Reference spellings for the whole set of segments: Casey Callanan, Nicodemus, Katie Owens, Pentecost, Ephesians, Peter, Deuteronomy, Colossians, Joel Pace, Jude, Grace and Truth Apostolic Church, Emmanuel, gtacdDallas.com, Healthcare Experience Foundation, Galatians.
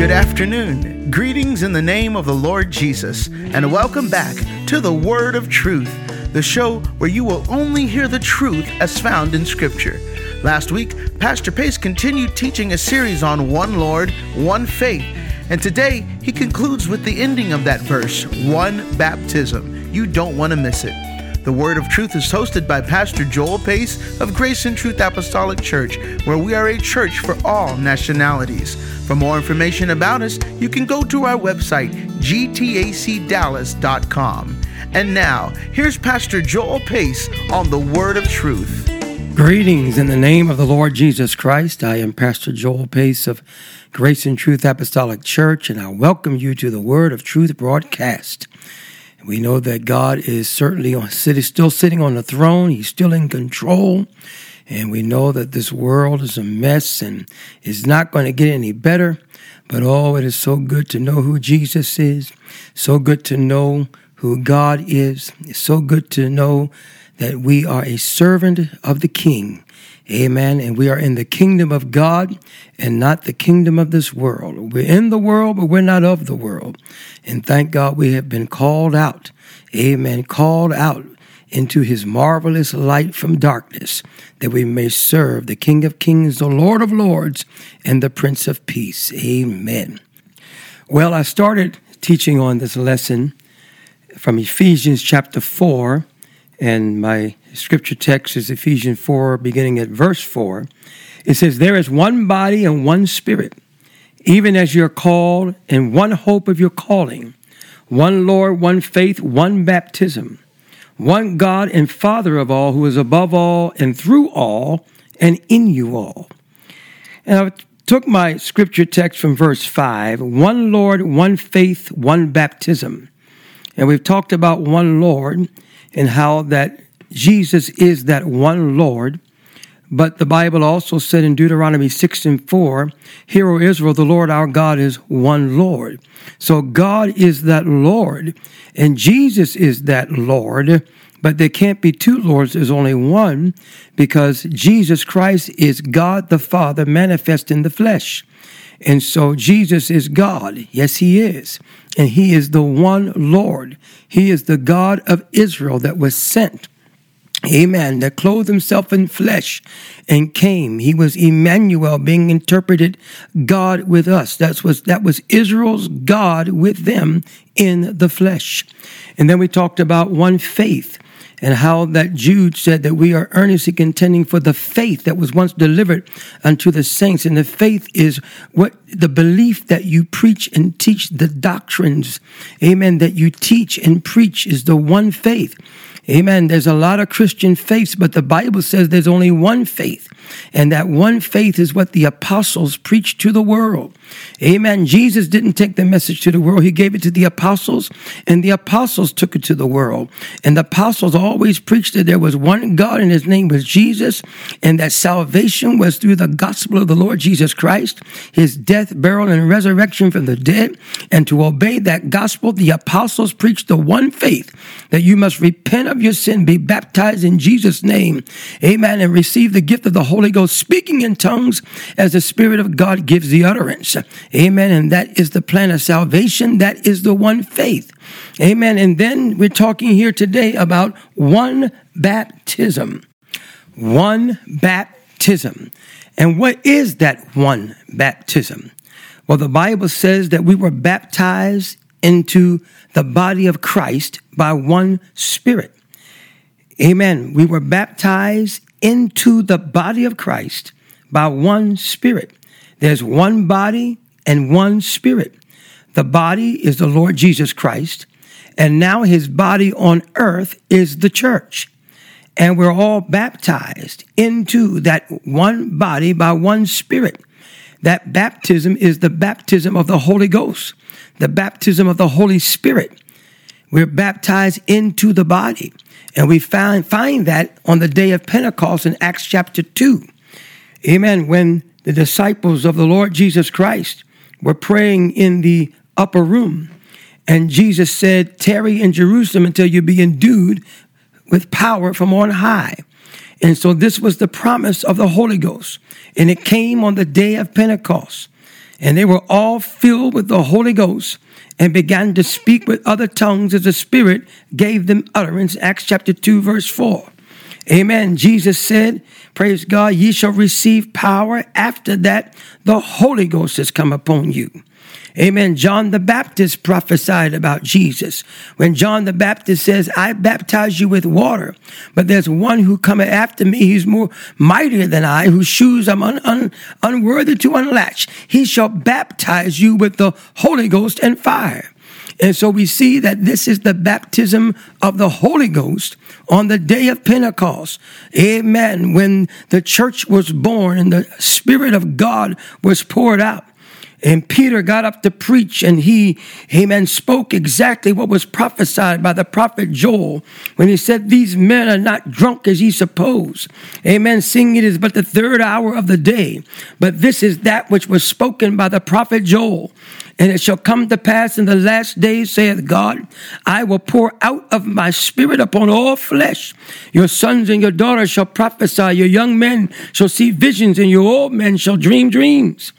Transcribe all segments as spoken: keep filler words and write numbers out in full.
Good afternoon. Greetings in the name of the Lord Jesus, and welcome back to the Word of Truth, the show where you will only hear the truth as found in Scripture. Last week, Pastor Pace continued teaching a series on one Lord, one faith, and today he concludes with the ending of that verse, one baptism. You don't want to miss it. The Word of Truth is hosted by Pastor Joel Pace of Grace and Truth Apostolic Church, where we are a church for all nationalities. For more information about us, you can go to our website, g t a c Dallas dot com. And now, here's Pastor Joel Pace on the Word of Truth. Greetings in the name of the Lord Jesus Christ. I am Pastor Joel Pace of Grace and Truth Apostolic Church, and I welcome you to the Word of Truth broadcast. We know that God is certainly on, still sitting on the throne. He's still in control. And we know that this world is a mess and is not going to get any better. But oh, it is so good to know who Jesus is. So good to know who God is. It's so good to know that we are a servant of the King. Amen. And we are in the kingdom of God and not the kingdom of this world. We're in the world, but we're not of the world. And thank God we have been called out. Amen. Called out into his marvelous light from darkness, that we may serve the King of Kings, the Lord of Lords, and the Prince of Peace. Amen. Well, I started teaching on this lesson from Ephesians chapter four, and my scripture text is Ephesians four, beginning at verse four. It says, "There is one body and one spirit, even as you're called, and one hope of your calling, one Lord, one faith, one baptism, one God and Father of all, who is above all and through all and in you all." And I took my scripture text from verse five, one Lord, one faith, one baptism. And we've talked about one Lord, and how that Jesus is that one Lord. But the Bible also said in Deuteronomy six and four, "Hear, O Israel, the Lord our God is one Lord." So God is that Lord, and Jesus is that Lord. But there can't be two Lords, there's only one, because Jesus Christ is God the Father manifest in the flesh. And so Jesus is God. Yes, he is. And he is the one Lord. He is the God of Israel that was sent. Amen. That clothed himself in flesh and came. He was Emmanuel, being interpreted God with us. That was, that was Israel's God with them in the flesh. And then we talked about one faith, and how that Jude said that we are earnestly contending for the faith that was once delivered unto the saints. And the faith is what the belief that you preach and teach, the doctrines, amen, that you teach and preach is the one faith. Amen. There's a lot of Christian faiths, but the Bible says there's only one faith. And that one faith is what the apostles preached to the world. Amen. Jesus didn't take the message to the world. He gave it to the apostles, and the apostles took it to the world. And the apostles always preached that there was one God, and his name was Jesus, and that salvation was through the gospel of the Lord Jesus Christ, his death, burial, and resurrection from the dead. And to obey that gospel, the apostles preached the one faith, that you must repent of your sin, be baptized in Jesus' name, amen, and receive the gift of the Holy Ghost, speaking in tongues as the Spirit of God gives the utterance. Amen. And that is the plan of salvation. That is the one faith. Amen. And then we're talking here today about one baptism. One baptism. And what is that one baptism? Well, the Bible says that we were baptized into the body of Christ by one Spirit. Amen. We were baptized into the body of Christ by one Spirit. There's one body and one spirit. The body is the Lord Jesus Christ, and now his body on earth is the church. And we're all baptized into that one body by one Spirit. That baptism is the baptism of the Holy Ghost, the baptism of the Holy Spirit. We're baptized into the body, and we find, find that on the day of Pentecost in Acts chapter two. Amen. When the disciples of the Lord Jesus Christ were praying in the upper room, and Jesus said, "Tarry in Jerusalem until you be endued with power from on high." And so this was the promise of the Holy Ghost, and it came on the day of Pentecost. And they were all filled with the Holy Ghost and began to speak with other tongues as the Spirit gave them utterance. Acts chapter two, verse four. Amen. Jesus said, praise God, ye shall receive power after that the Holy Ghost has come upon you. Amen. John the Baptist prophesied about Jesus. When John the Baptist says, I baptize you with water, but there's one who cometh after me. He's more mightier than I, whose shoes I'm un- un- unworthy to unlatch. He shall baptize you with the Holy Ghost and fire. And so we see that this is the baptism of the Holy Ghost on the day of Pentecost. Amen. When the church was born and the Spirit of God was poured out. And Peter got up to preach, and he, amen, spoke exactly what was prophesied by the prophet Joel when he said, these men are not drunk as ye suppose. Amen, seeing it is but the third hour of the day. But this is that which was spoken by the prophet Joel. And it shall come to pass in the last days, saith God, I will pour out of my Spirit upon all flesh. Your sons and your daughters shall prophesy. Your young men shall see visions, and your old men shall dream dreams.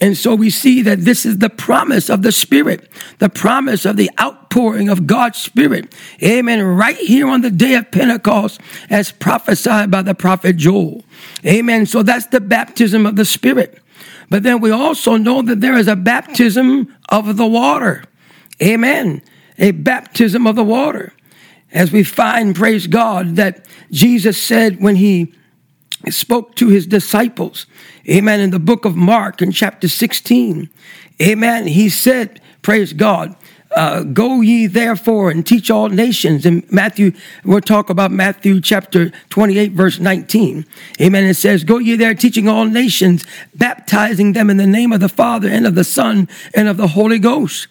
And so we see that this is the promise of the Spirit, the promise of the outpouring of God's Spirit. Amen. Right here on the day of Pentecost, as prophesied by the prophet Joel. Amen. So that's the baptism of the Spirit. But then we also know that there is a baptism of the water. Amen. A baptism of the water. As we find, praise God, that Jesus said when he spoke to his disciples, amen, in the book of Mark in chapter sixteen, amen, he said, praise God, uh, go ye therefore and teach all nations. And Matthew, we'll talk about Matthew chapter twenty-eight, verse nineteen. Amen. It says, go ye there teaching all nations, baptizing them in the name of the Father and of the Son and of the Holy Ghost.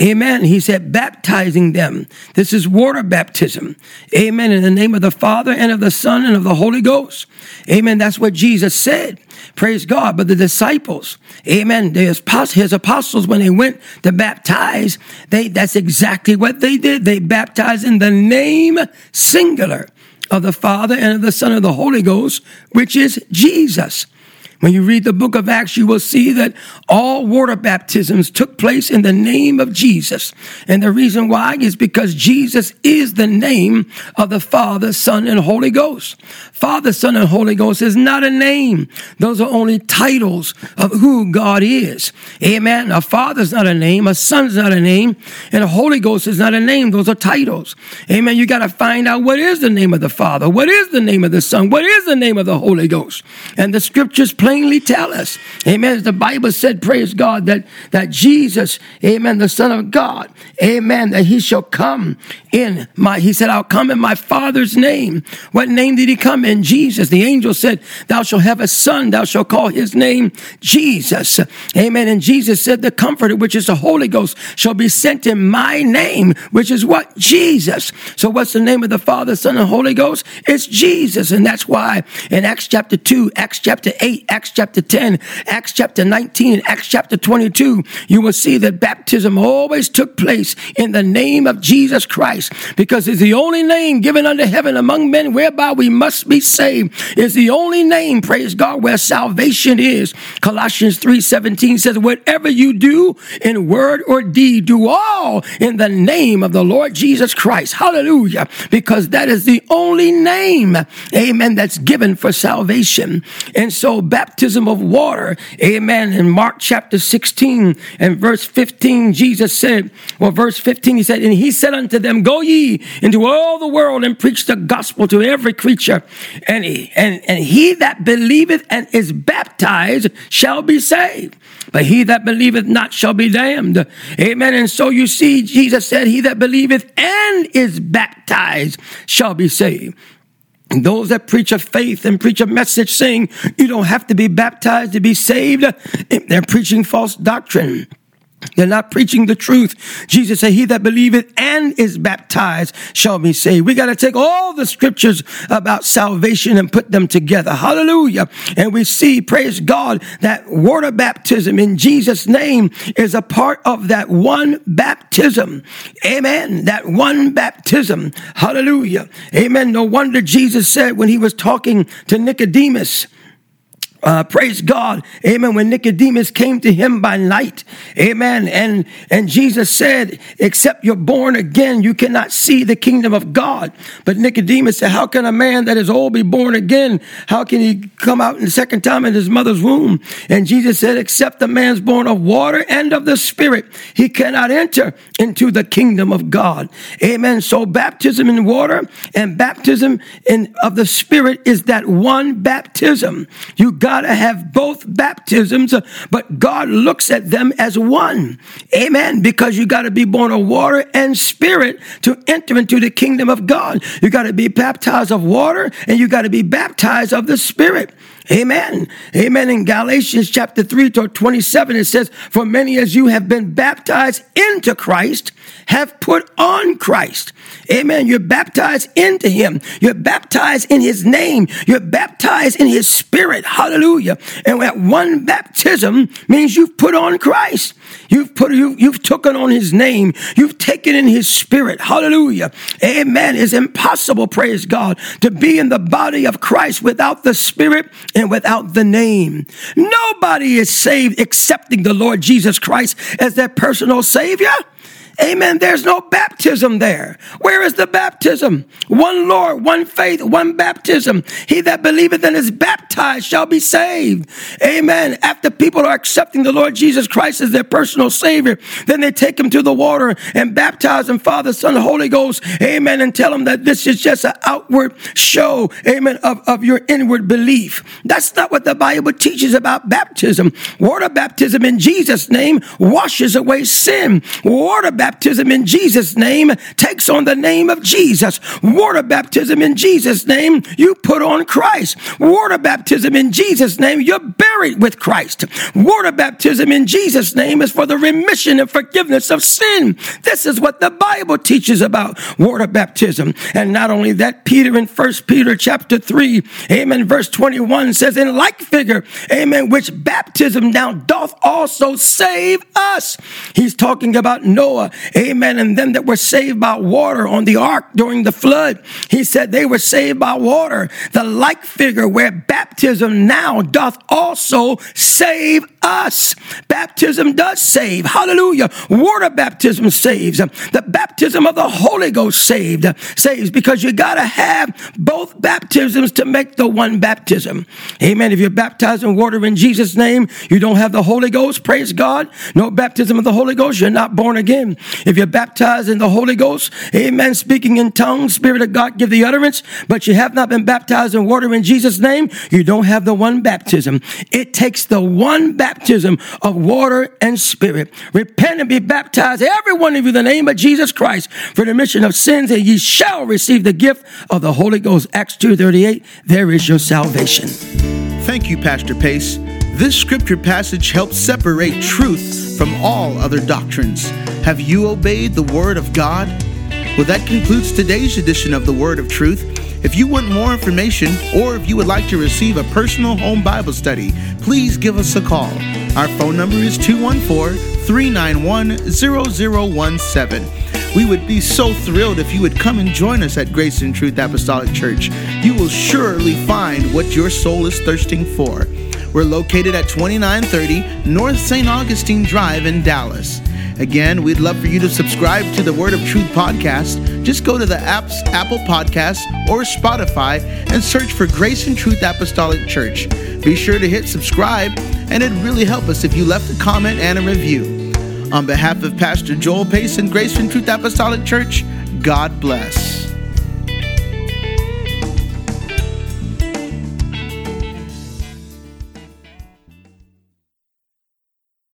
Amen. He said, baptizing them. This is water baptism. Amen. In the name of the Father and of the Son and of the Holy Ghost. Amen. That's what Jesus said. Praise God. But the disciples, amen, his apostles, when they went to baptize, they that's exactly what they did. They baptized in the name, singular, of the Father and of the Son and of the Holy Ghost, which is Jesus. When you read the book of Acts, you will see that all water baptisms took place in the name of Jesus. And the reason why is because Jesus is the name of the Father, Son, and Holy Ghost. Father, Son, and Holy Ghost is not a name. Those are only titles of who God is. Amen. A father's not a name. A son's not a name. And a Holy Ghost is not a name. Those are titles. Amen. You got to find out what is the name of the Father. What is the name of the Son? What is the name of the Holy Ghost? And the scriptures play plainly tell us, amen, as the Bible said, praise God, that, that Jesus, amen, the Son of God, amen, that he shall come in my, he said, I'll come in my Father's name. What name did he come in? Jesus. The angel said, thou shalt have a son, thou shalt call his name Jesus. Amen. And Jesus said, the Comforter, which is the Holy Ghost, shall be sent in my name, which is what? Jesus. So what's the name of the Father, Son, and Holy Ghost? It's Jesus. And that's why in Acts chapter two, Acts chapter eight, Acts chapter ten, Acts chapter nineteen, and Acts chapter twenty-two, you will see that baptism always took place in the name of Jesus Christ, because it's the only name given under heaven among men whereby we must be saved. It's the only name, praise God, where salvation is. Colossians three seventeen says, whatever you do in word or deed, do all in the name of the Lord Jesus Christ. Hallelujah. Because that is the only name, amen, that's given for salvation. And so baptism Baptism of water, amen. In Mark chapter sixteen and verse fifteen, Jesus said, well, verse fifteen, he said, and he said unto them, go ye into all the world and preach the gospel to every creature. And he, and, and he that believeth and is baptized shall be saved. But he that believeth not shall be damned. Amen. And so you see, Jesus said, he that believeth and is baptized shall be saved. And those that preach a faith and preach a message saying you don't have to be baptized to be saved, they're preaching false doctrine. They're not preaching the truth. Jesus said, he that believeth and is baptized shall be saved. We got to take all the scriptures about salvation and put them together. Hallelujah. And we see, praise God, that water baptism in Jesus' name is a part of that one baptism. Amen. That one baptism. Hallelujah. Amen. No wonder Jesus said when he was talking to Nicodemus, Uh, praise God. Amen. When Nicodemus came to him by night. Amen. And, and Jesus said, except you're born again, you cannot see the kingdom of God. But Nicodemus said, how can a man that is old be born again? How can he come out in the second time in his mother's womb? And Jesus said, except a man's born of water and of the Spirit, he cannot enter into the kingdom of God. Amen. So baptism in water and baptism in of the Spirit is that one baptism. You got to have both baptisms, but God looks at them as one. Amen. Because you got to be born of water and Spirit to enter into the kingdom of God. You got to be baptized of water and you got to be baptized of the Spirit. Amen. Amen. In Galatians chapter three to twenty-seven, it says, for many as you have been baptized into Christ, have put on Christ. Amen. You're baptized into him. You're baptized in his name. You're baptized in his Spirit. Hallelujah. And that one baptism means you've put on Christ. You've put, you, you've taken on his name. You've taken in his Spirit. Hallelujah. Amen. It's impossible, praise God, to be in the body of Christ without the Spirit and without the name. Nobody is saved accepting the Lord Jesus Christ as their personal Savior. Amen. There's no baptism there. Where is the baptism? One Lord, one faith, one baptism. He that believeth and is baptized shall be saved. Amen. After people are accepting the Lord Jesus Christ as their personal Savior, then they take him to the water and baptize him, Father, Son, Holy Ghost. Amen. And tell him that this is just an outward show, amen, of, of your inward belief. That's not what the Bible teaches about baptism. Water baptism in Jesus' name washes away sin. Water baptism. Baptism in Jesus' name takes on the name of Jesus. Water baptism in Jesus' name, you put on Christ. Water baptism in Jesus' name, you're buried with Christ. Water baptism in Jesus' name is for the remission and forgiveness of sin. This is what the Bible teaches about water baptism. And not only that, Peter in First Peter chapter three, amen, verse twenty-one says, in like figure, amen, which baptism now doth also save us. He's talking about Noah. Amen. And them that were saved by water on the ark during the flood, he said they were saved by water. The like figure where baptism now doth also save us. Baptism does save. Hallelujah. Water baptism saves. The baptism of the Holy Ghost saved. Saves because you got to have both baptisms to make the one baptism. Amen. If you're baptized in water in Jesus' name, you don't have the Holy Ghost. Praise God. No baptism of the Holy Ghost. You're not born again. If you're baptized in the Holy Ghost, amen, speaking in tongues, Spirit of God, give the utterance, but you have not been baptized in water in Jesus' name, you don't have the one baptism. It takes the one baptism of water and Spirit. Repent and be baptized, every one of you, in the name of Jesus Christ, for the remission of sins, and ye shall receive the gift of the Holy Ghost. Acts two thirty-eight, there is your salvation. Thank you, Pastor Pace. This scripture passage helps separate truth from all other doctrines. Have you obeyed the Word of God? Well, that concludes today's edition of the Word of Truth. If you want more information or if you would like to receive a personal home Bible study, please give us a call. Our phone number is two one four, three nine one, zero zero one seven. We would be so thrilled if you would come and join us at Grace and Truth Apostolic Church. You will surely find what your soul is thirsting for. We're located at twenty-nine thirty North Saint Augustine Drive in Dallas. Again, we'd love for you to subscribe to the Word of Truth podcast. Just go to the apps, Apple Podcasts or Spotify and search for Grace and Truth Apostolic Church. Be sure to hit subscribe, and it'd really help us if you left a comment and a review. On behalf of Pastor Joel Pace and Grace and Truth Apostolic Church, God bless.